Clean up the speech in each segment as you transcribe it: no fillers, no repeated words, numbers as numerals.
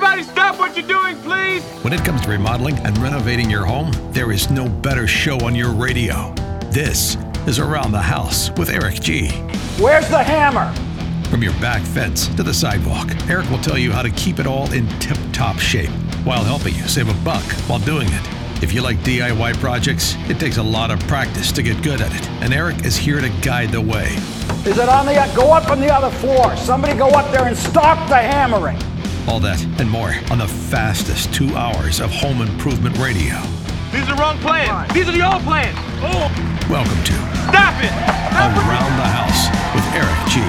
Everybody stop what you're doing, please. When it comes to remodeling and renovating your home, there is no better show on your radio. This is Around the House with Eric G. Where's the hammer? From your back fence to the sidewalk, Eric will tell you how to keep it all in tip-top shape while helping you save a buck while doing it. If you like DIY projects, it takes a lot of practice to get good at it, and Eric is here to guide the way. Is it on the, go up on the other floor. Somebody go up there and stop the hammering. All that and more on the fastest 2 hours of home improvement radio. These are the wrong plans. These are the old plans. Oh. Welcome to Stop It! Around the House with Eric G.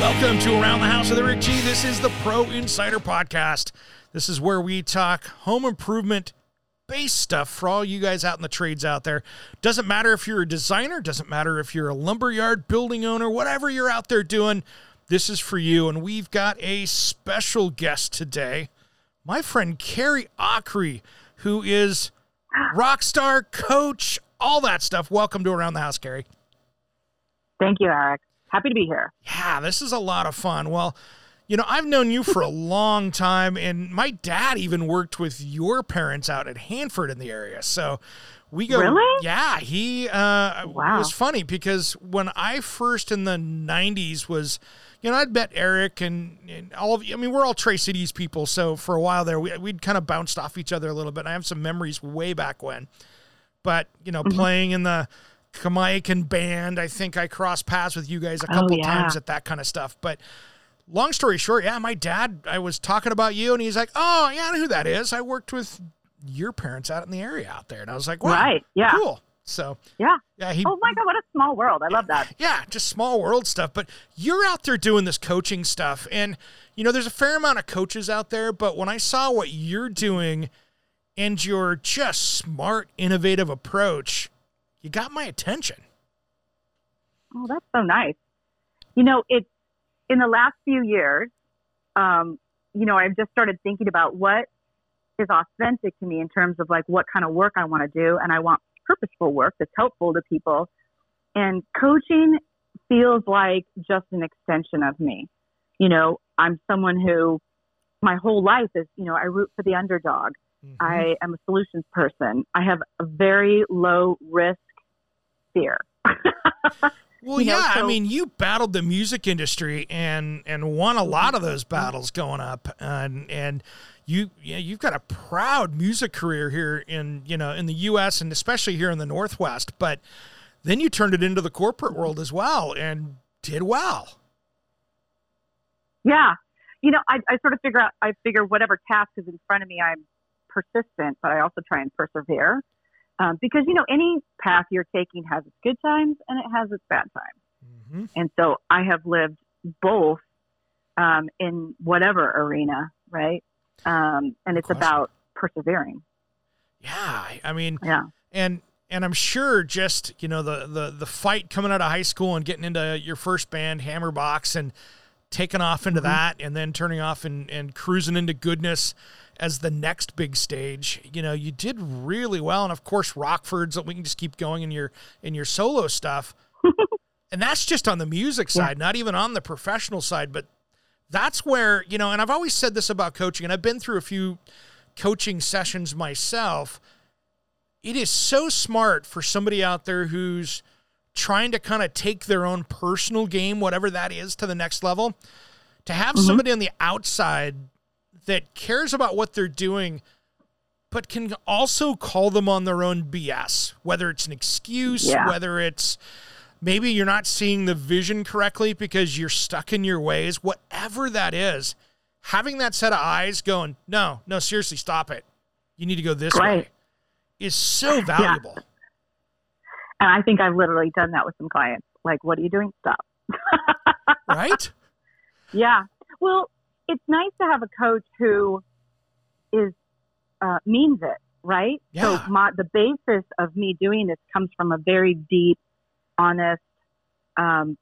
Welcome to Around the House with Eric G. This is the Pro Insider Podcast. This is where we talk home improvement-based stuff for all you guys out in the trades out there. Doesn't matter if you're a designer. Doesn't matter if you're a lumberyard, building owner, whatever you're out there doing, this is for you. And we've got a special guest today, my friend Carrie Acri, who is rock star, coach, all that stuff. Welcome to Around the House, Carrie. Thank you, Eric. Happy to be here. Yeah, this is a lot of fun. Well, you know, I've known you for a long time, and my dad even worked with your parents out at Hanford in the area. So we go, really? Yeah, he wow. It was funny because when I first in the 90s was, you know, I'd met Eric and all of you. I mean, we're all Tracy City's people. So for a while there, we'd kind of bounced off each other a little bit. And I have some memories way back when, but, you know, playing in the Jamaican band. I think I crossed paths with you guys a couple times at that kind of stuff. But long story short, yeah, my dad, I was talking about you and he's like, oh yeah, I know who that is. I worked with your parents out in the area out there. And I was like, wow, right. Yeah. Cool. So yeah. He, oh my God, what a small world. I love that. Yeah. Just small world stuff, but you're out there doing this coaching stuff. And you know, there's a fair amount of coaches out there, but when I saw what you're doing and your just smart, innovative approach, you got my attention. Oh, that's so nice. You know, it's in the last few years, you know, I've just started thinking about what is authentic to me in terms of like what kind of work I want to do. And I want purposeful work that's helpful to people. And coaching feels like just an extension of me. You know, I'm someone who my whole life is, you know, I root for the underdog. Mm-hmm. I am a solutions person. I have a very low risk fear. Well, yeah, so, I mean, you battled the music industry and won a lot of those battles going up, and you've got a proud music career here in, you know, in the U.S. and especially here in the Northwest. But then you turned it into the corporate world as well and did well. Yeah, you know, I sort of figure whatever task is in front of me, I'm persistent, but I also try and persevere. Because, you know, any path you're taking has its good times and it has its bad times. Mm-hmm. And so I have lived both in whatever arena, right? And it's about persevering. Yeah. I mean, yeah. And I'm sure just, you know, the fight coming out of high school and getting into your first band, Hammerbox, and taking off into that and then turning off and cruising into Goodness as the next big stage, you know, you did really well. And of course, Rockford's, we can just keep going in your solo stuff. And that's just on the music side, not even on the professional side, but that's where, you know, and I've always said this about coaching, and I've been through a few coaching sessions myself. It is so smart for somebody out there who's trying to kind of take their own personal game, whatever that is, to the next level, to have somebody on the outside that cares about what they're doing, but can also call them on their own BS, whether it's an excuse, whether it's maybe you're not seeing the vision correctly because you're stuck in your ways, whatever that is, having that set of eyes going, no, seriously, stop it. You need to go this way. is so valuable. Yeah. And I think I've literally done that with some clients. Like, what are you doing? Stop. Right? Yeah. Well, it's nice to have a coach who is means it, right? Yeah. So the basis of me doing this comes from a very deep, honest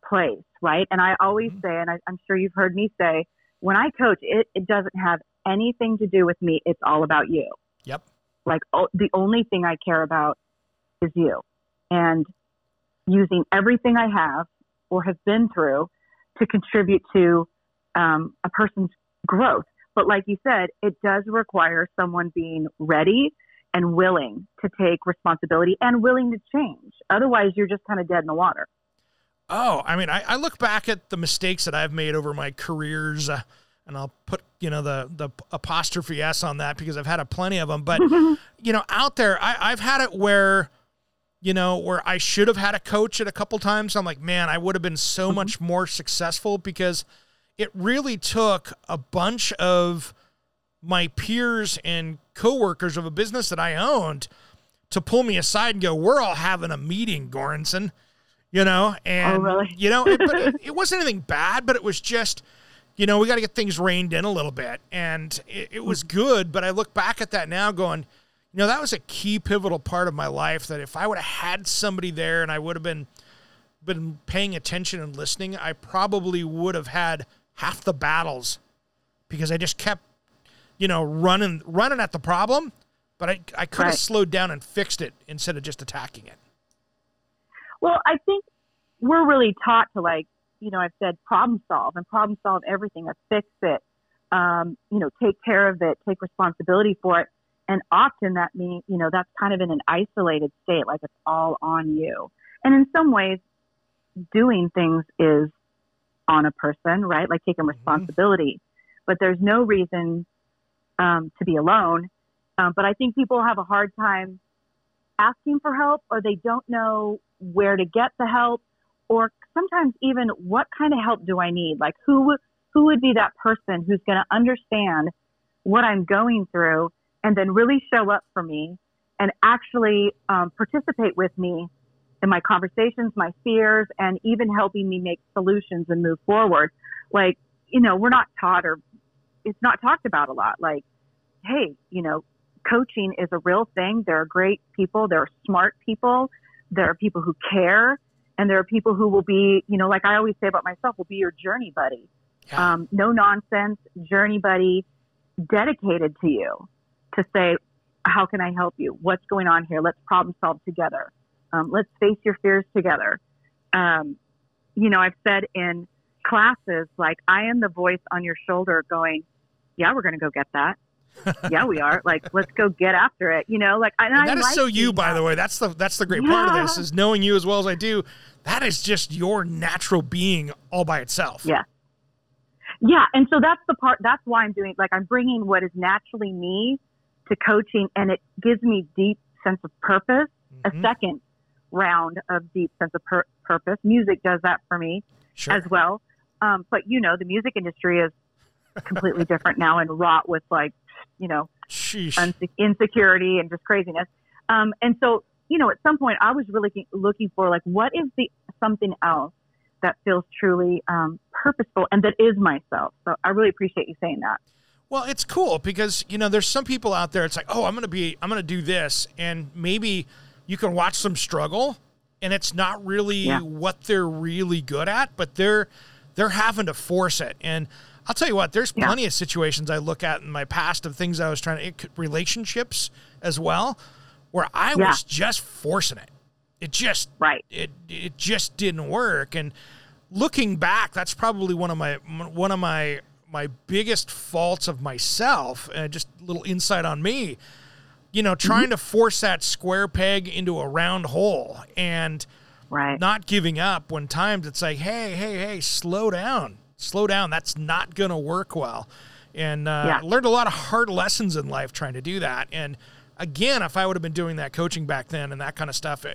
place, right? And I always say, and I'm sure you've heard me say, when I coach, it doesn't have anything to do with me. It's all about you. Yep. Like the only thing I care about is you. And using everything I have or have been through to contribute to a person's growth. But like you said, it does require someone being ready and willing to take responsibility and willing to change. Otherwise, you're just kind of dead in the water. Oh, I mean, I look back at the mistakes that I've made over my careers, and I'll put, the apostrophe S on that because I've had plenty of them. But, out there, I've had it where... where I should have had a coach at a couple times. I'm like, man, I would have been so much more successful because it really took a bunch of my peers and coworkers of a business that I owned to pull me aside and go, we're all having a meeting, Goranson, and, it wasn't anything bad, but it was just, we got to get things reined in a little bit. And it was good. But I look back at that now going, that was a key pivotal part of my life that if I would have had somebody there and I would have been paying attention and listening, I probably would have had half the battles because I just kept, running at the problem, but I could have slowed down and fixed it instead of just attacking it. Well, I think we're really taught to I've said problem solve everything or fix it, take care of it, take responsibility for it. And often that means, that's kind of in an isolated state, like it's all on you. And in some ways, doing things is on a person, right? Like taking responsibility. But there's no reason to be alone. But I think people have a hard time asking for help, or they don't know where to get the help, or sometimes even what kind of help do I need? Like who would be that person who's going to understand what I'm going through and then really show up for me and actually participate with me in my conversations, my fears, and even helping me make solutions and move forward. Like, we're not taught, or it's not talked about a lot. Like, hey, coaching is a real thing. There are great people. There are smart people. There are people who care. And there are people who will be, like I always say about myself, will be your journey buddy. Yeah. No nonsense, journey buddy dedicated to you. To say, how can I help you? What's going on here? Let's problem solve together. Let's face your fears together. I've said in classes, like, I am the voice on your shoulder going, yeah, we're going to go get that. Yeah, we are. Like, let's go get after it. And that is so you, by the way. That's the great part of this is knowing you as well as I do. That is just your natural being all by itself. Yeah. Yeah. And so that's the part, that's why I'm doing, like, I'm bringing what is naturally me to coaching, and it gives me deep sense of purpose, a second round of deep sense of purpose. Music does that for me as well. But the music industry is completely different now and wrought with insecurity and just craziness. And so, at some point I was really looking for what is the something else that feels truly purposeful and that is myself. So I really appreciate you saying that. Well, it's cool because, there's some people out there, it's like, oh, I'm going to do this. And maybe you can watch them struggle and it's not really what they're really good at, but they're having to force it. And I'll tell you what, there's plenty of situations I look at in my past of things I was relationships as well, where I was just forcing it. It just, it just didn't work. And looking back, that's probably one of my biggest faults of myself, and just a little insight on me, trying to force that square peg into a round hole and not giving up when times it's like, hey, slow down. That's not going to work well. And learned a lot of hard lessons in life trying to do that. And again, if I would have been doing that coaching back then and that kind of stuff,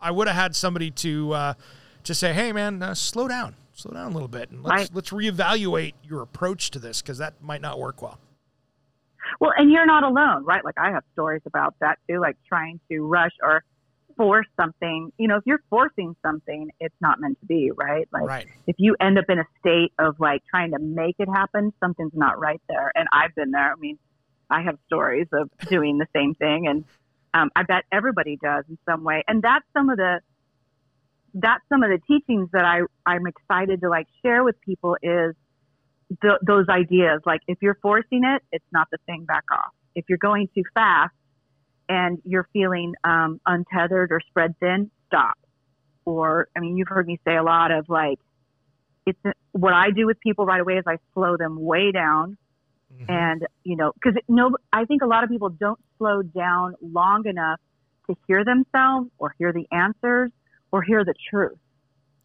I would have had somebody to say, hey man, slow down. Slow down a little bit and let's reevaluate your approach to this because that might not work well. Well, and you're not alone, right? Like I have stories about that too, like trying to rush or force something. You know, if you're forcing something, it's not meant to be, right? Like if you end up in a state of like trying to make it happen, something's not right there. And I've been there. I mean, I have stories of doing the same thing, and I bet everybody does in some way. And that's some of the teachings that I'm excited to like share with people is those ideas. Like if you're forcing it, it's not the thing, back off. If you're going too fast and you're feeling untethered or spread thin, stop. Or, I mean, you've heard me say a lot of like, it's what I do with people right away is I slow them way down. Mm-hmm. And, you know, because I think a lot of people don't slow down long enough to hear themselves or hear the answers or hear the truth.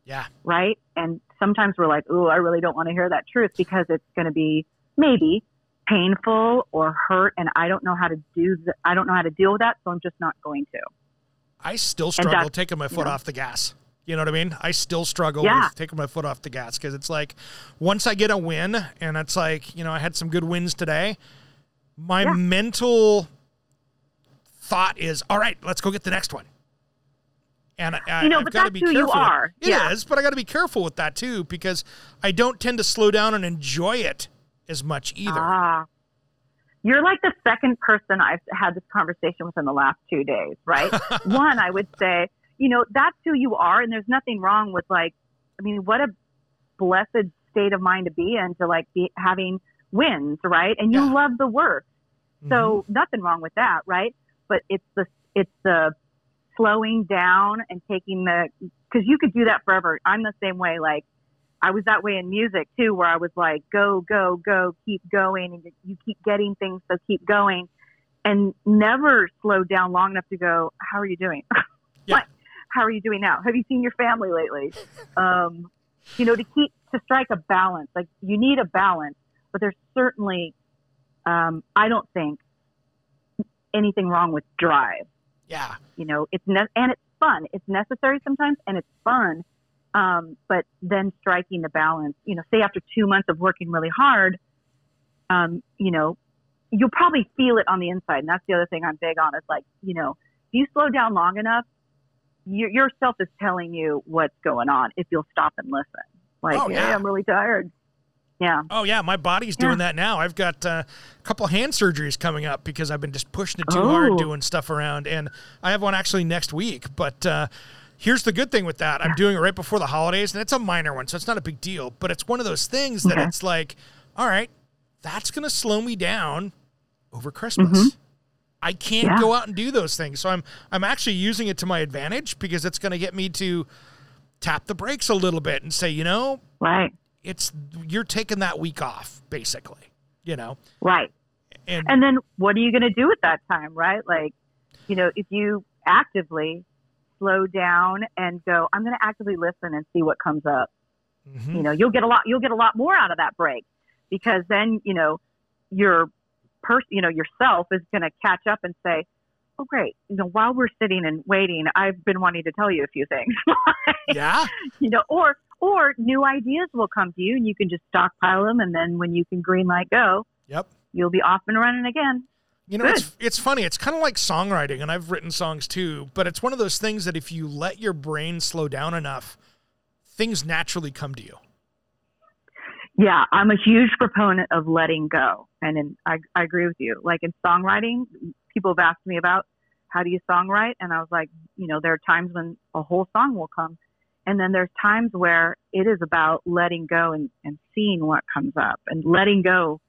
Yeah. Right. And sometimes we're like, ooh, I really don't want to hear that truth because it's going to be maybe painful or hurt. And I don't know how to I don't know how to deal with that. So I'm just not going to. I still struggle taking my foot off the gas. You know what I mean? I still struggle with taking my foot off the gas. Cause it's like, once I get a win and it's like, you know, I had some good wins today. My mental thought is, all right, let's go get the next one. And I've got to be careful. You are. It is, but I got to be careful with that too, because I don't tend to slow down and enjoy it as much either. You're like the second person I've had this conversation with in the last 2 days, right? One, I would say, you know, that's who you are. And there's nothing wrong with like, I mean, what a blessed state of mind to be in, to like be having wins, right? And you love the work. So nothing wrong with that, right? But it's the slowing down and taking because you could do that forever. I'm the same way. Like I was that way in music too, where I was like, go, go, go, keep going. And you keep getting things. So keep going and never slow down long enough to go, how are you doing? What? How are you doing now? Have you seen your family lately? You know, to strike a balance, like you need a balance, but there's certainly, I don't think anything wrong with drive. Yeah. You know, and it's fun. It's necessary sometimes and it's fun. But then striking the balance, you know, say after 2 months of working really hard, you know, you'll probably feel it on the inside. And that's the other thing I'm big on is like, you know, if you slow down long enough, yourself is telling you what's going on if you'll stop and listen. Like, hey, I'm really tired. Yeah. Oh, yeah. My body's doing that now. I've got a couple hand surgeries coming up because I've been just pushing it too hard, doing stuff around. And I have one actually next week. But here's the good thing with that. I'm doing it right before the holidays. And it's a minor one, so it's not a big deal. But it's one of those things that it's like, all right, that's going to slow me down over Christmas. Mm-hmm. I can't go out and do those things. So I'm actually using it to my advantage because it's going to get me to tap the brakes a little bit and say, you know. Right. You're taking that week off, basically, you know? Right. And then what are you going to do at that time, right? Like, you know, if you actively slow down and go, I'm going to actively listen and see what comes up, you know, you'll get a lot more out of that break because then, you know, yourself is going to catch up and say, oh, great. You know, while we're sitting and waiting, I've been wanting to tell you a few things. You know, or new ideas will come to you and you can just stockpile them. And then when you can green light go, you'll be off and running again. You know, it's funny. It's kind of like songwriting, and I've written songs too, but it's one of those things that if you let your brain slow down enough, things naturally come to you. Yeah. I'm a huge proponent of letting go. And I agree with you. Like in songwriting, people have asked me about how do you songwrite? And I was like, you know, there are times when a whole song will come. And then there's times where it is about letting go and seeing what comes up, and letting go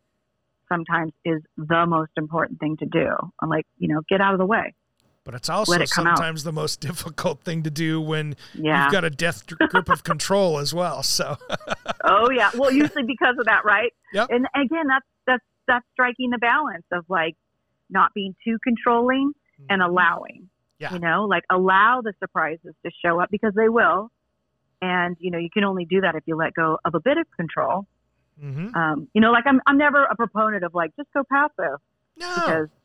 sometimes is the most important thing to do. I'm like, you know, get out of the way. But it's also sometimes the most difficult thing to do when you've got a death grip of control as well. So, well, usually because of that, right? Yep. And again, that's striking the balance of like not being too controlling and allowing. Yeah. You know, like allow the surprises to show up because they will. And, you know, you can only do that if you let go of a bit of control. Mm-hmm. You know, like I'm never a proponent of like, just go passive. No.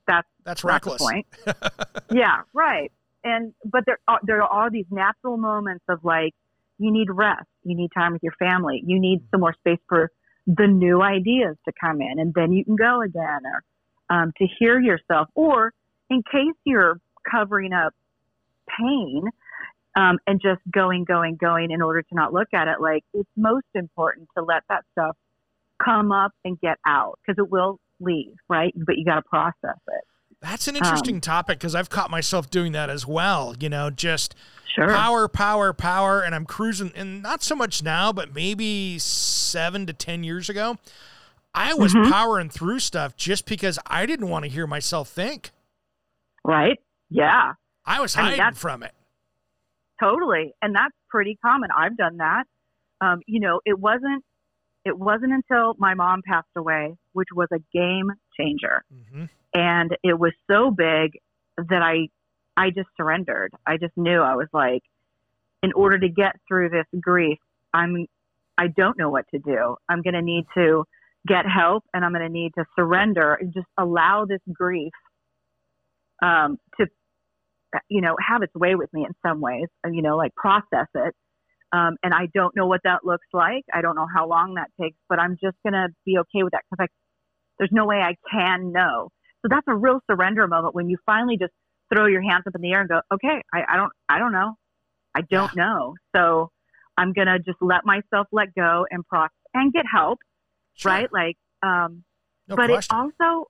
Because that's reckless. Not the point. Yeah, right. And, but there are these natural moments of like, you need rest. You need time with your family. You need some more space for the new ideas to come in. And then you can go again. Or, to hear yourself, or in case you're covering up pain and just going in order to not look at it, like, it's most important to let that stuff come up and get out, because it will leave, right? But you got to process it. That's an interesting topic, because I've caught myself doing that as well, you know, just power. And I'm cruising, and not so much now, but maybe 7 to 10 years ago, I was powering through stuff just because I didn't want to hear myself think. Right. Yeah. I was hiding from it. Totally. And that's pretty common. I've done that. You know, it wasn't until my mom passed away, which was a game changer. Mm-hmm. And it was so big that I just surrendered. I just knew. I was like, in order to get through this grief, I don't know what to do. I'm going to need to get help, and I'm going to need to surrender and just allow this grief to, you know, have its way with me in some ways, you know, like process it. And I don't know what that looks like. I don't know how long that takes, but I'm just going to be okay with that, because there's no way I can know. So that's a real surrender moment, when you finally just throw your hands up in the air and go, okay, I don't know. I don't know. So I'm going to just let myself let go and process and get help. Sure. Right? Like, no but question. It also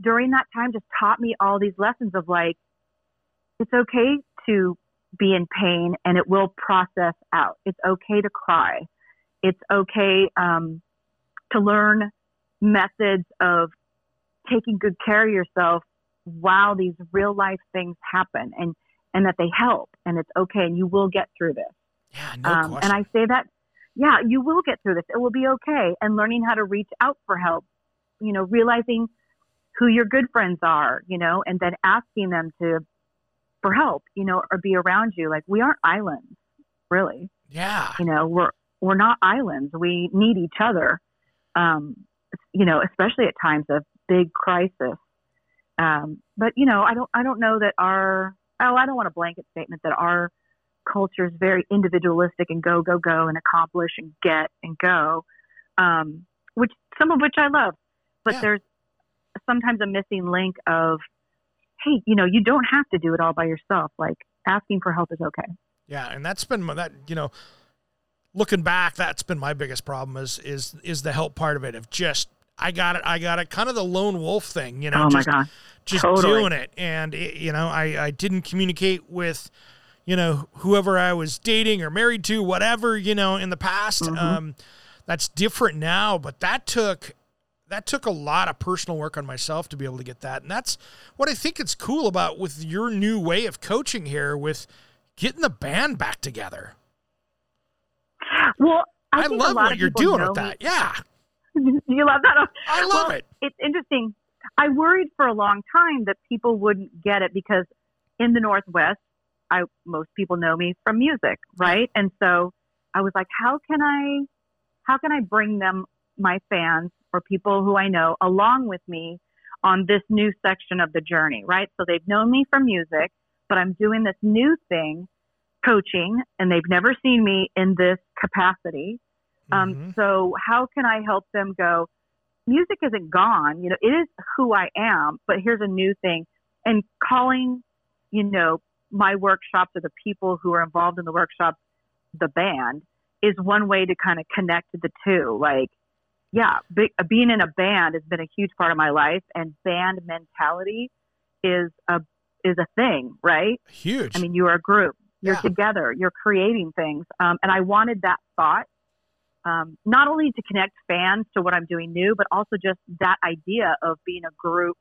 during that time just taught me all these lessons of, like, it's okay to be in pain, and it will process out. It's okay to cry. It's okay, to learn methods of taking good care of yourself while these real life things happen, and that they help, and it's okay. And you will get through this. Yeah, no question. And I say that, yeah, you will get through this. It will be okay. And learning how to reach out for help, you know, realizing who your good friends are, you know, and then asking them for help, you know, or be around you. Like, we aren't islands, really. Yeah. You know, we're not islands. We need each other. You know, especially at times of big crisis. But, you know, I don't know that I don't want a blanket statement that our culture is very individualistic and go, go, go, and accomplish and get and go, which some of which I love, but there's sometimes a missing link of, hey, you know, you don't have to do it all by yourself. Like, asking for help is okay. Yeah. And that's been that, you know, looking back, that's been my biggest problem is the help part of it, of just, I got it. Kind of the lone wolf thing, you know, doing it. And it, you know, I didn't communicate with, you know, whoever I was dating or married to, whatever, you know, in the past. That's different now, but that took a lot of personal work on myself to be able to get that. And that's what I think it's cool about with your new way of coaching here, with getting the band back together. Well, I love what you're doing with that. Yeah. You love that? I love it. It's interesting. I worried for a long time that people wouldn't get it, because in the Northwest, most people know me from music, right? And so I was like, how can I bring them, my fans or people who I know, along with me on this new section of the journey, right? So they've known me from music, but I'm doing this new thing, coaching, and they've never seen me in this capacity. So how can I help them go, music isn't gone, you know, it is who I am, but here's a new thing. And calling, you know, my workshops or the people who are involved in the workshop, the band, is one way to kind of connect the two. Like, yeah, being in a band has been a huge part of my life, and band mentality is a thing, right? Huge. I mean, you are a group, you're together, you're creating things. And I wanted that thought. Not only to connect fans to what I'm doing new, but also just that idea of being a group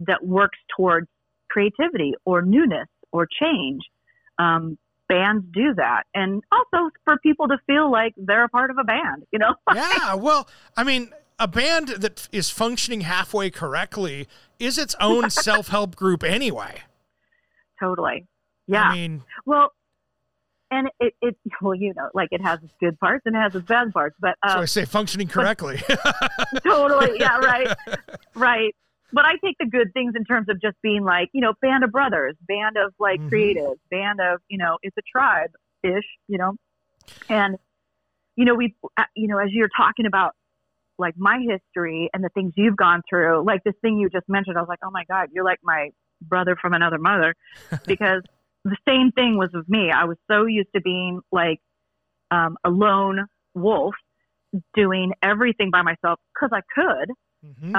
that works towards creativity or newness or change. Bands do that. And also for people to feel like they're a part of a band, you know? Yeah. Well, I mean, a band that is functioning halfway correctly is its own self-help group anyway. Totally. Yeah. I mean, and it you know, like, it has its good parts and it has its bad parts, but so I say functioning correctly. Totally. Yeah. Right. Right. But I take the good things in terms of just being like, you know, band of brothers, band of like creatives, band of, you know, it's a tribe ish, you know, and, you know, as you're talking about like my history and the things you've gone through, like this thing you just mentioned, I was like, oh my God, you're like my brother from another mother, because the same thing was with me. I was so used to being like a lone wolf doing everything by myself because I could. Mm-hmm.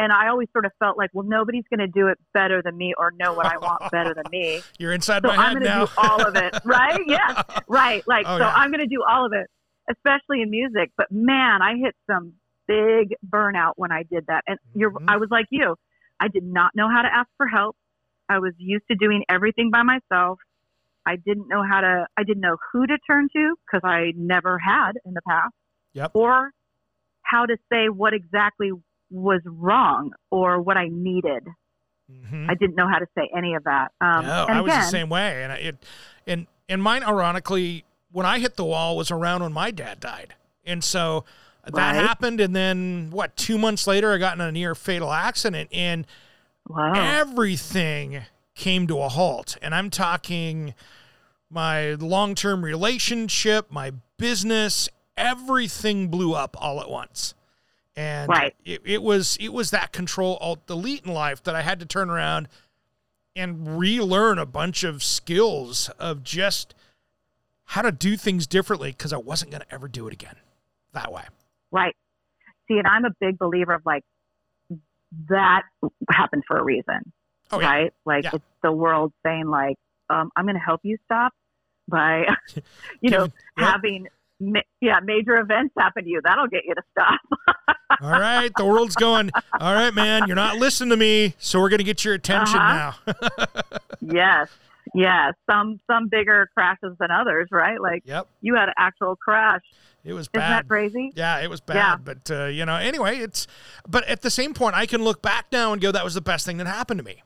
And I always sort of felt like, well, nobody's going to do it better than me or know what I want better than me. You're inside so my head now. So I'm going to do all of it, right? Yeah, right. Like, oh, so yeah. I'm going to do all of it, especially in music. But man, I hit some big burnout when I did that. And mm-hmm. I was like you. I did not know how to ask for help. I was used to doing everything by myself. I didn't know who to turn to because I never had in the past. Yep. Or how to say what exactly was wrong or what I needed. Mm-hmm. I didn't know how to say any of that. I was the same way. And mine, ironically, when I hit the wall was around when my dad died. And so that happened. And then 2 months later, I got in a near fatal accident and everything came to a halt. And I'm talking my long-term relationship, my business, everything blew up all at once. And it was that control alt delete in life that I had to turn around and relearn a bunch of skills of just how to do things differently, because I wasn't going to ever do it again that way. Right. See, and I'm a big believer of like that happened for a reason, right? Like it's the world saying like, I'm going to help you stop by, having... major events happen to you. That'll get you to stop. All right. The world's going, all right, man, you're not listening to me, so we're going to get your attention now. Yes. Yes. Some bigger crashes than others, right? Like you had an actual crash. It was bad. Isn't that crazy? Yeah, it was bad. Yeah. But, anyway, but at the same point, I can look back now and go, that was the best thing that happened to me.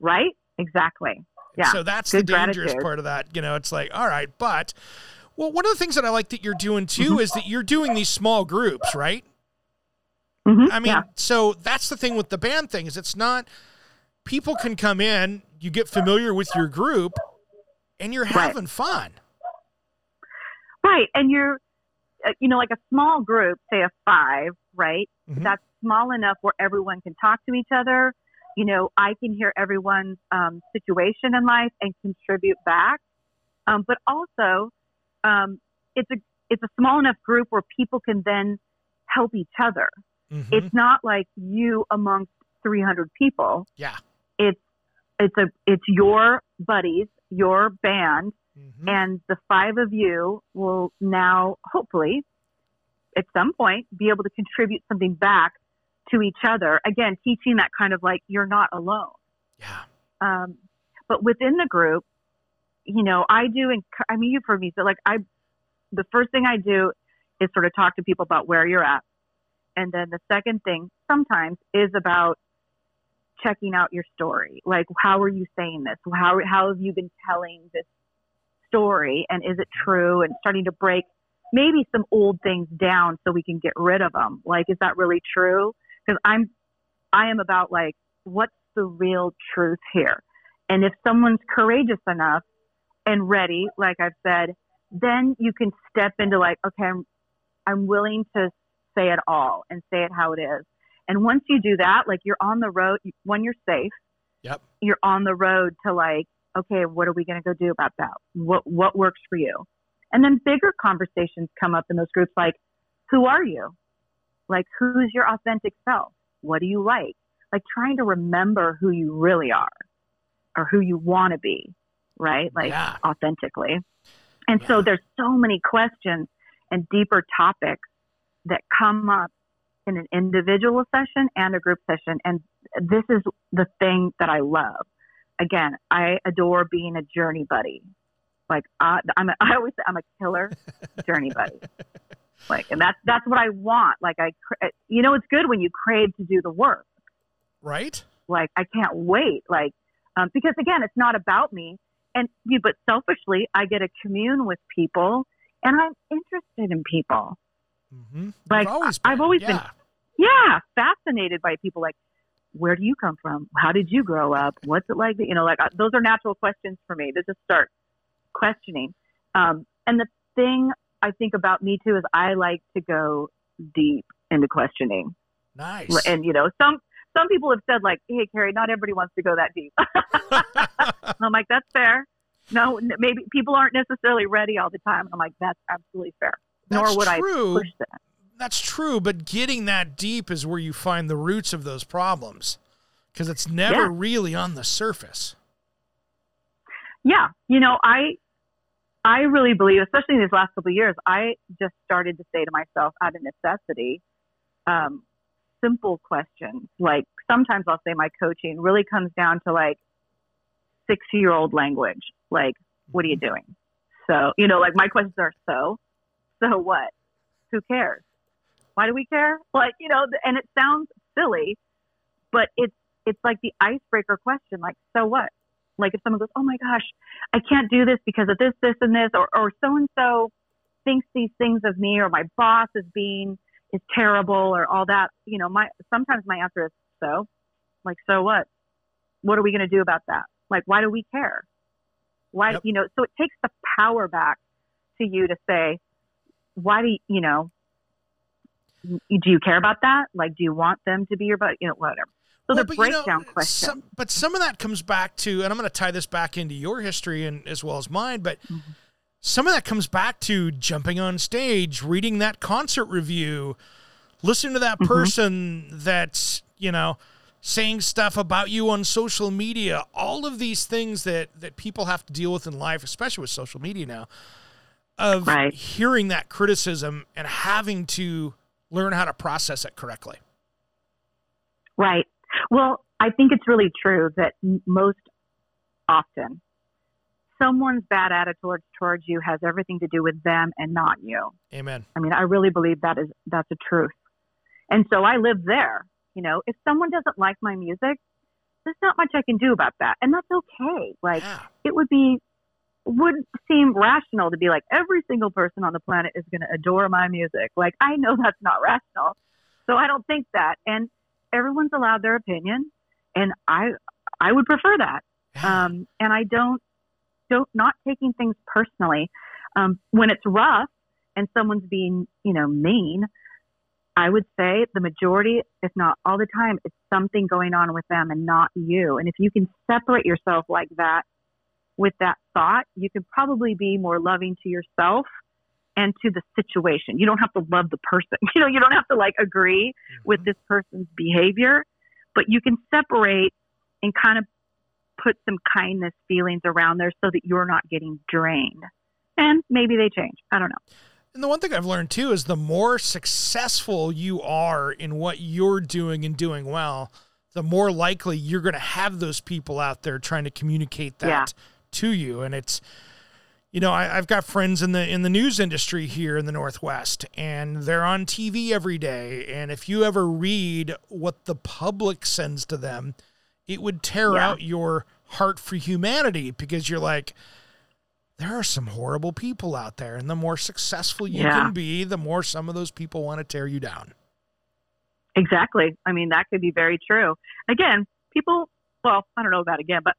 Right? Exactly. Yeah. So that's the dangerous part of that. It's like, all right, but... Well, one of the things that I like that you're doing too is that you're doing these small groups, right? Mm-hmm, so that's the thing with the band thing is it's not, people can come in, you get familiar with your group and you're having fun. Right. And you're, like a small group, say a 5, right? Mm-hmm. That's small enough where everyone can talk to each other. I can hear everyone's situation in life and contribute back. But also, it's a small enough group where people can then help each other. Mm-hmm. It's not like you amongst 300 people. Yeah. It's your buddies, your band, mm-hmm. and the 5 of you will now hopefully at some point be able to contribute something back to each other. Again, teaching that kind of like, you're not alone. Yeah. But within the group, you've heard me, but like the first thing I do is sort of talk to people about where you're at. And then the second thing sometimes is about checking out your story. Like, how are you saying this? How have you been telling this story? And is it true? And starting to break maybe some old things down so we can get rid of them. Like, is that really true? Because I am about like, what's the real truth here? And if someone's courageous enough and ready, like I've said, then you can step into like, okay, I'm willing to say it all and say it how it is. And once you do that, like you're on the road, when you're safe, you're on the road to like, okay, what are we going to go do about that? What works for you? And then bigger conversations come up in those groups, like, who are you? Like, who's your authentic self? What do you like? Like trying to remember who you really are or who you want to be. Right? Like authentically. And so there's so many questions and deeper topics that come up in an individual session and a group session. And this is the thing that I love. Again, I adore being a journey buddy. Like I always say I'm a killer journey buddy. Like, and that's what I want. Like it's good when you crave to do the work. Right? Like I can't wait. Like, because again, it's not about me. But selfishly, I get to commune with people, and I'm interested in people. Mm-hmm. Like I've always been fascinated by people. Like, where do you come from? How did you grow up? What's it like? Like those are natural questions for me to just start questioning. And the thing I think about me too is I like to go deep into questioning. Nice. And, you know, some people have said, like, hey, Carrie, not everybody wants to go that deep. I'm like, that's fair. No, maybe people aren't necessarily ready all the time. I'm like, that's absolutely fair. That's Nor would true. I push that. That's true. But getting that deep is where you find the roots of those problems, because it's never really on the surface. Yeah. You know, I really believe, especially in these last couple of years, I just started to say to myself out of necessity, simple questions. Like sometimes I'll say my coaching really comes down to like 6-year-old language. Like, what are you doing? So, you know, like my questions are, so what? Who cares? Why do we care? Like, you know, and it sounds silly, but it's like the icebreaker question. Like, so what? Like if someone goes, oh my gosh, I can't do this because of this, this, and this, or so-and-so thinks these things of me, or my boss is terrible, or all that, you know, sometimes my answer is so. Like, so what? What are we going to do about that? Like, why do we care? Why, you know, so it takes the power back to you to say, why do you, you know, do you care about that? Like, do you want them to be your buddy? You know, whatever. So the breakdown question. But some of that comes back to, and I'm going to tie this back into your history and as well as mine, but some of that comes back to jumping on stage, reading that concert review, listening to that person that's, you know, saying stuff about you on social media, all of these things that people have to deal with in life, especially with social media now, of hearing that criticism and having to learn how to process it correctly. Right. Well, I think it's really true that most often someone's bad attitude towards you has everything to do with them and not you. Amen. I mean, I really believe that's the truth. And so I live there. You know, if someone doesn't like my music, there's not much I can do about that. And that's okay. Like it would seem rational to be like, every single person on the planet is going to adore my music. Like, I know that's not rational. So I don't think that. And everyone's allowed their opinion, and I would prefer that. And I don't not taking things personally. When it's rough and someone's being, you know, mean, I would say the majority, if not all the time, it's something going on with them and not you. And if you can separate yourself like that with that thought, you could probably be more loving to yourself and to the situation. You don't have to love the person. You know, you don't have to like agree with this person's behavior, but you can separate and kind of put some kindness feelings around there so that you're not getting drained. And maybe they change. I don't know. And the one thing I've learned too is the more successful you are in what you're doing and doing well, the more likely you're going to have those people out there trying to communicate that to you. And it's, you know, I've got friends in the news industry here in the Northwest, and they're on TV every day. And if you ever read what the public sends to them, it would tear out your heart for humanity, because you're like, there are some horrible people out there. And the more successful you can be, the more some of those people want to tear you down. Exactly. I mean, that could be very true. Again, people, well, I don't know about again, but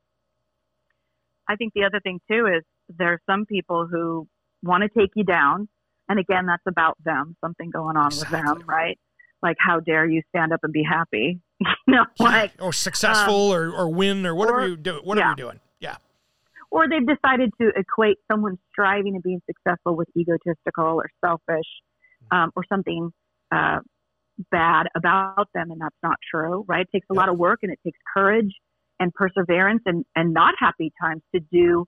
I think the other thing too is there are some people who want to take you down. And again, that's about them, something going on with them, right? Like, how dare you stand up and be happy? You know, like, or successful or win or whatever you do, whatever you're doing. Yeah. Or they've decided to equate someone striving and being successful with egotistical or selfish or something bad about them, and that's not true, right? It takes a lot of work, and it takes courage and perseverance and not happy times to do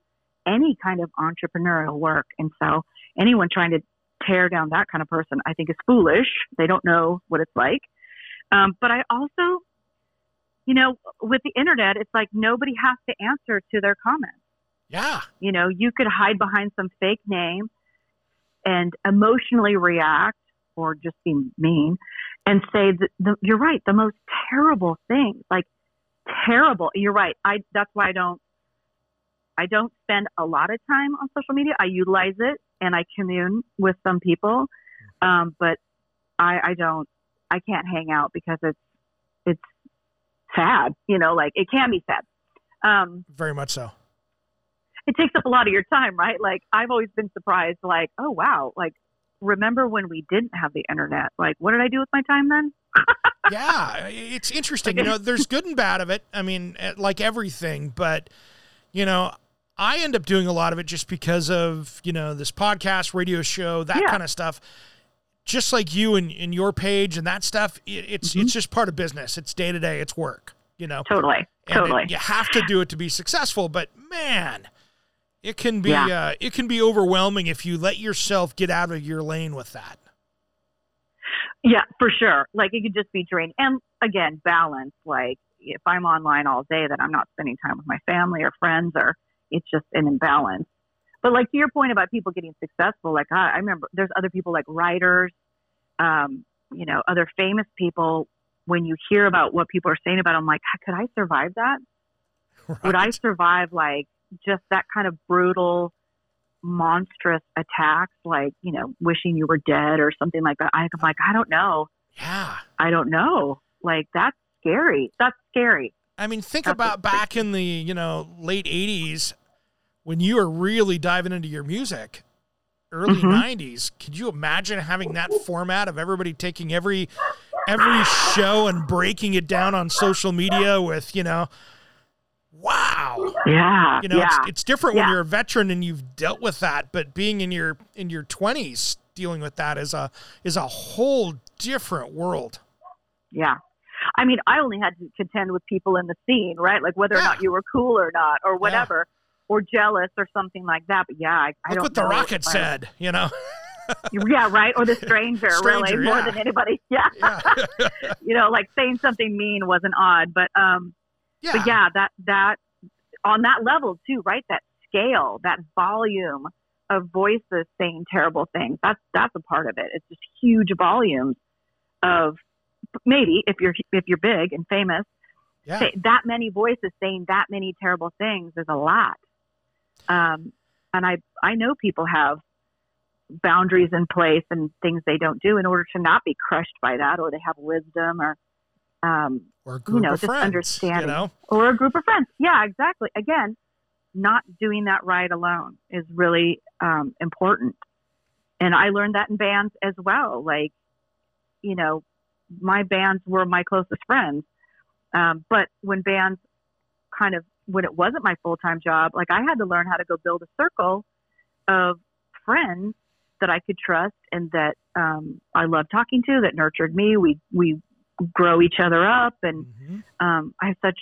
any kind of entrepreneurial work. And so anyone trying to tear down that kind of person, I think, is foolish. They don't know what it's like. But I also, you know, with the internet, it's like nobody has to answer to their comments. Yeah. You know, you could hide behind some fake name and emotionally react or just be mean and say that you're right, the most terrible things, like terrible. You're right. That's why I don't spend a lot of time on social media. I utilize it and I commune with some people. But I can't hang out because it's sad, you know, like it can be sad. Very much so. It takes up a lot of your time, right? Like, I've always been surprised, like, oh, wow, like remember when we didn't have the internet? Like, what did I do with my time then? Yeah, it's interesting. You know, there's good and bad of it. I mean, like everything, but, you know, I end up doing a lot of it just because of, you know, this podcast, radio show, that kind of stuff. Just like you and your page and that stuff, it's just part of business. It's day to day. It's work, you know. Totally. You have to do it to be successful, but man, it can be it can be overwhelming if you let yourself get out of your lane with that. Yeah, for sure. Like, it could just be draining. And again, balance. Like, if I'm online all day, then I'm not spending time with my family or friends, or it's just an imbalance. But like, to your point about people getting successful, like I remember there's other people like writers, you know, other famous people. When you hear about what people are saying about, I'm like, could I survive that? Right. Would I survive like just that kind of brutal, monstrous attacks? Like, you know, wishing you were dead or something like that. I'm like, I don't know. Yeah. I don't know. Like, that's scary. That's scary. I mean, think about back in the, you know, late 80s. When you were really diving into your music, early 90s, could you imagine having that format of everybody taking every show and breaking it down on social media with, you know, wow. Yeah. You know, it's different when you're a veteran and you've dealt with that, but being in your 20s, dealing with that is a whole different world. Yeah. I mean, I only had to contend with people in the scene, right? Like, whether or not you were cool or not, or whatever. Yeah. Or jealous or something like that. But yeah, I don't know. Look what The Rocket said, you know? Yeah, right? Or The Stranger really, more than anybody. Yeah. You know, like, saying something mean wasn't odd. But, but yeah, that on that level too, right? That scale, that volume of voices saying terrible things, that's a part of it. It's just huge volumes of, maybe if you're big and famous, that many voices saying that many terrible things is a lot. And I know people have boundaries in place and things they don't do in order to not be crushed by that, or they have wisdom, or a group of just friends, understanding, you know? Or a group of friends. Yeah, exactly. Again, not doing that right alone is really important. And I learned that in bands as well. Like, you know, my bands were my closest friends. But when bands when it wasn't my full-time job, like, I had to learn how to go build a circle of friends that I could trust and that I loved talking to, that nurtured me. We grow each other up, and I have such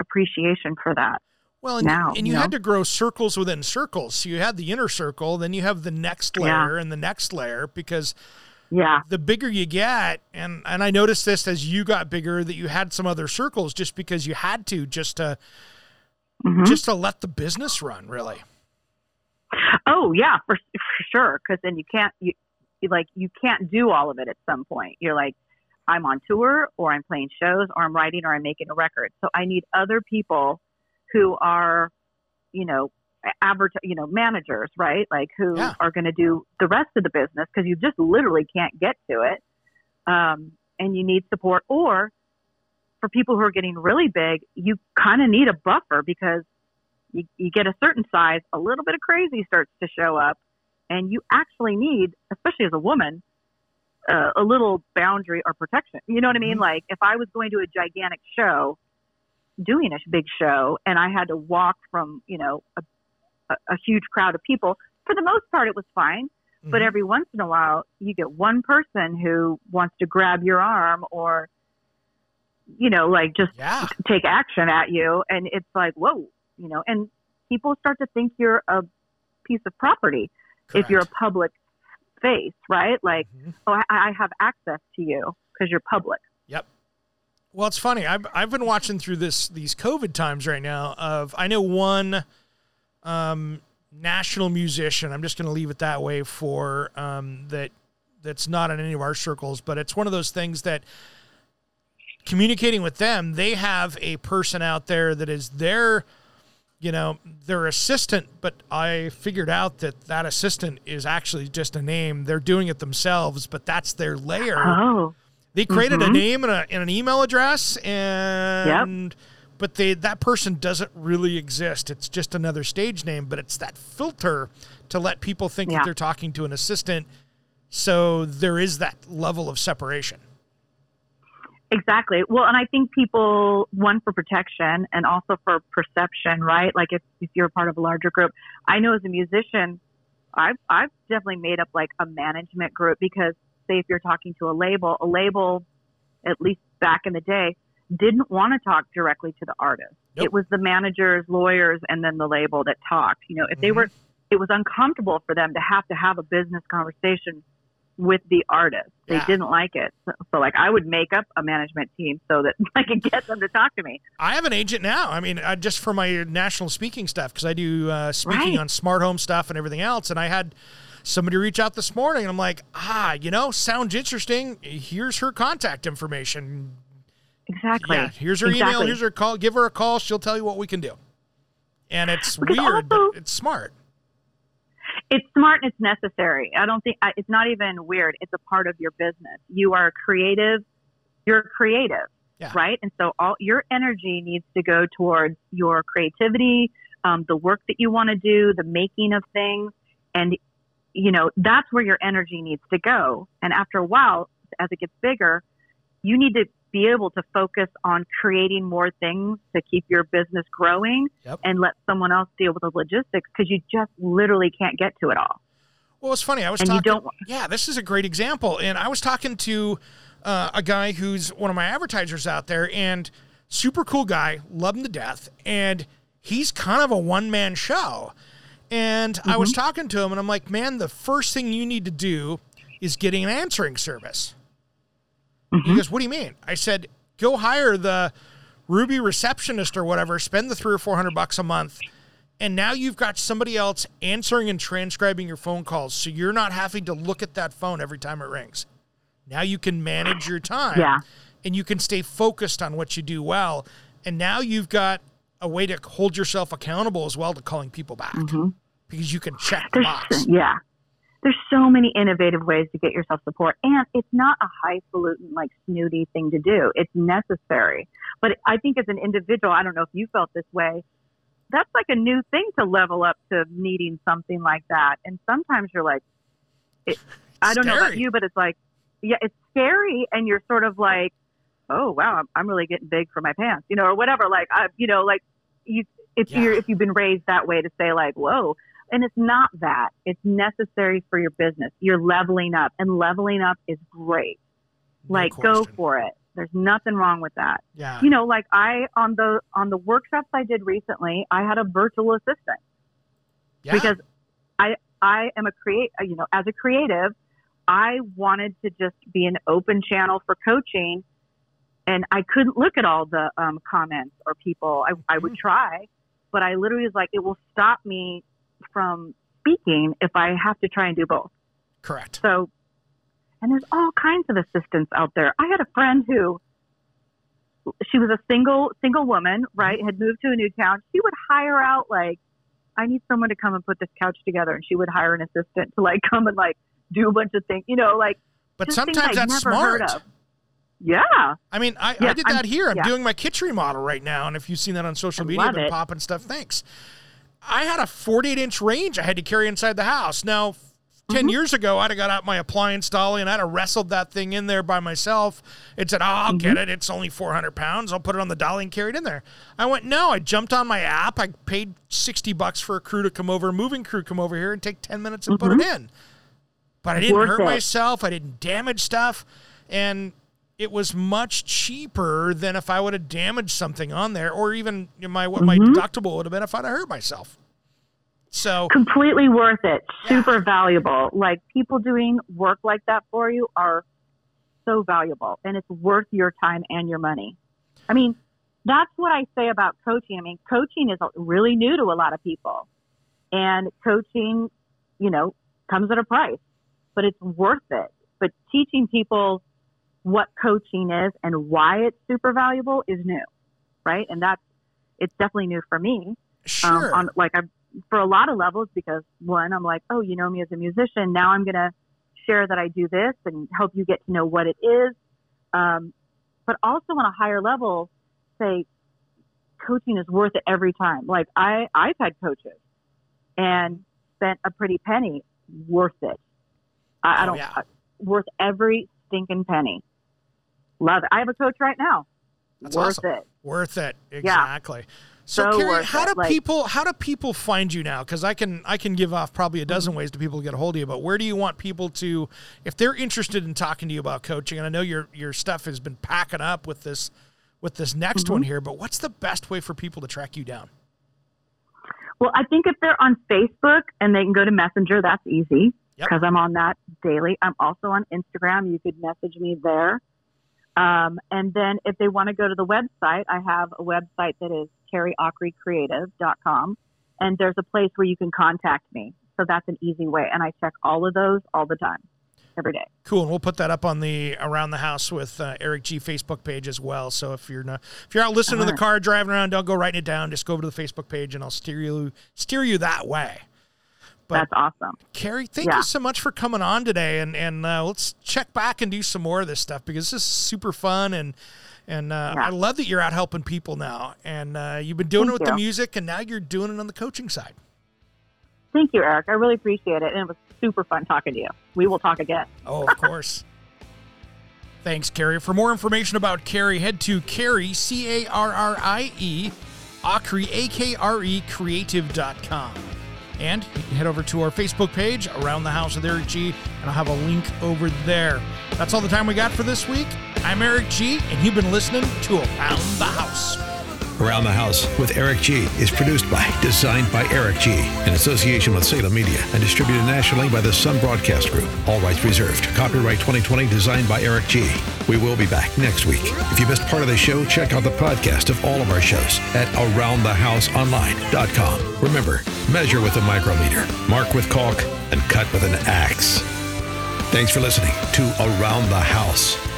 appreciation for that. Well, and you had to grow circles within circles. So you had the inner circle, then you have the next layer and the next layer, because the bigger you get, and I noticed this as you got bigger, that you had some other circles just because you had to, just to let the business run, really. Oh yeah, for sure. Cause then you can't do all of it at some point. You're like, I'm on tour, or I'm playing shows, or I'm writing, or I'm making a record. So I need other people who are, you know, managers, right? Like, who are going to do the rest of the business, because you just literally can't get to it. And you need support. Or for people who are getting really big, you kind of need a buffer, because you get a certain size, a little bit of crazy starts to show up, and you actually need, especially as a woman, a little boundary or protection. You know what I mean? Like, if I was going to a gigantic show, doing a big show, and I had to walk from, you know, a huge crowd of people, for the most part it was fine, but every once in a while you get one person who wants to grab your arm, or, you know, like, just take action at you, and it's like, whoa, you know. And people start to think you're a piece of property. Correct. If you're a public face, right? Like, oh, I have access to you because you're public. Yep. Well, it's funny, I've been watching through these COVID times right now of, I know one national musician, I'm just going to leave it that way, for that's not in any of our circles, but it's one of those things that, communicating with them, they have a person out there that is their, you know, their assistant, but I figured out that assistant is actually just a name. They're doing it themselves, but that's their layer. Oh. They created a name and an email address, and but that person doesn't really exist. It's just another stage name, but it's that filter to let people think that they're talking to an assistant So there is that level of separation. Exactly. Well, and I think people, one, for protection and also for perception, right? Like if you're a part of a larger group, I know as a musician, I've definitely made up like a management group because say if you're talking to a label, at least back in the day, didn't want to talk directly to the artist. Nope. It was the managers, lawyers, and then the label that talked, you know, if mm-hmm. they were, it was uncomfortable for them to have a business conversation with the artist. They yeah. didn't like it. So like I would make up a management team so that I could get them to talk to me. I have an agent now. I mean, just for my national speaking stuff, because I do speaking right. on smart home stuff and everything else. And I had somebody reach out this morning and I'm like, you know, sounds interesting. Here's her contact information. Exactly. Yeah, here's her exactly. email. Here's her call. Give her a call. She'll tell you what we can do. And it's because weird, also, but it's smart. It's smart and it's necessary. I don't think it's not even weird. It's a part of your business. You are creative. You're creative, yeah. right? And so all your energy needs to go towards your creativity, the work that you want to do, the making of things. And, you know, that's where your energy needs to go. And after a while, as it gets bigger, you need to be able to focus on creating more things to keep your business growing yep. and let someone else deal with the logistics because you just literally can't get to it all. Well, it's funny. I was yeah, this is a great example. And I was talking to a guy who's one of my advertisers out there and super cool guy, love him to death. And he's kind of a one-man show. And mm-hmm. I was talking to him and I'm like, man, the first thing you need to do is getting an answering service. He goes, what do you mean? I said, go hire the Ruby receptionist or whatever, spend the $300 or $400 a month. And now you've got somebody else answering and transcribing your phone calls. So you're not having to look at that phone every time it rings. Now you can manage your time yeah. and you can stay focused on what you do well. And now you've got a way to hold yourself accountable as well to calling people back mm-hmm. because you can check the box. Yeah. There's so many innovative ways to get yourself support. And it's not a highfalutin, like snooty thing to do. It's necessary. But I think as an individual, I don't know if you felt this way. That's like a new thing to level up to needing something like that. And sometimes you're like, I don't know about you, but it's like, yeah, it's scary. And you're sort of like, oh, wow, I'm really getting big for my pants, you know, or whatever. Like, you know, like if you've been raised that way to say like, whoa. And it's not that. It's necessary for your business. You're leveling up, and leveling up is great. Like, go for it. There's nothing wrong with that. Yeah. You know, like on the workshops I did recently, I had a virtual assistant. Yeah. Because I am as a creative, I wanted to just be an open channel for coaching, and I couldn't look at all the comments or people. I would try, but I literally was like, it will stop me from speaking if I have to try and do both. Correct. So, and there's all kinds of assistants out there. I had a friend who, she was a single woman, right? Had moved to a new town. She would hire out like, I need someone to come and put this couch together. And she would hire an assistant to like come and like do a bunch of things, you know, like. But sometimes that's smart. Yeah. I mean, I did that here. I'm doing my kitchen remodel right now. And if you've seen that on social media, I've been popping stuff. Thanks. I had a 48-inch range I had to carry inside the house. Now, 10 mm-hmm. years ago, I'd have got out my appliance dolly and I'd have wrestled that thing in there by myself. It said, I'll mm-hmm. get it. It's only 400 pounds. I'll put it on the dolly and carry it in there. I went, no, I jumped on my app. I paid $60 for a moving crew come over here and take 10 minutes and mm-hmm. put it in. But I didn't hurt myself. I didn't damage stuff. And it was much cheaper than if I would have damaged something on there, or even my deductible would have been if I'd have hurt myself. So completely worth it. Super valuable. Like people doing work like that for you are so valuable, and it's worth your time and your money. I mean, that's what I say about coaching. I mean, coaching is really new to a lot of people, and coaching, you know, comes at a price, but it's worth it. But teaching people what coaching is and why it's super valuable is new, right? And it's definitely new for me. Sure. For a lot of levels, because one, I'm like, oh, you know me as a musician. Now I'm going to share that I do this and help you get to know what it is. But also on a higher level, say coaching is worth it every time. Like I've had coaches and spent a pretty penny, worth it. Worth every stinking penny. Love it. I have a coach right now. That's worth awesome. It. Worth it. Exactly. Yeah. So Carrie, how do people find you now? Because I can give off probably a dozen ways to people to get a hold of you, but where do you want people to, if they're interested in talking to you about coaching? And I know your stuff has been packing up with this next one here, but what's the best way for people to track you down? Well, I think if they're on Facebook and they can go to Messenger, that's easy because I'm on that daily. I'm also on Instagram. You could message me there. And then if they want to go to the website, I have a website that is carrieakrecreative.com, and there's a place where you can contact me. So that's an easy way. And I check all of those all the time, every day. Cool. And we'll put that up on the Around the House with Eric G Facebook page as well. So if you're out listening to the car driving around, don't go writing it down. Just go over to the Facebook page and I'll steer you that way. But that's awesome. Carrie, thank you so much for coming on today. And let's check back and do some more of this stuff because this is super fun. And I love that you're out helping people now. And you've been doing it with the music, and now you're doing it on the coaching side. Thank you, Eric. I really appreciate it. And it was super fun talking to you. We will talk again. Oh, of course. Thanks, Carrie. For more information about Carrie, head to Carrie, Carrie, acre creative.com. And you can head over to our Facebook page, Around the House with Eric G, and I'll have a link over there. That's all the time we got for this week. I'm Eric G, and you've been listening to Around the House. Around the House with Eric G is produced by, designed by Eric G, in association with Salem Media, and distributed nationally by the Sun Broadcast Group. All rights reserved. Copyright 2020, designed by Eric G. We will be back next week. If you missed part of the show, check out the podcast of all of our shows at aroundthehouseonline.com. Remember, measure with a micrometer, mark with caulk, and cut with an axe. Thanks for listening to Around the House.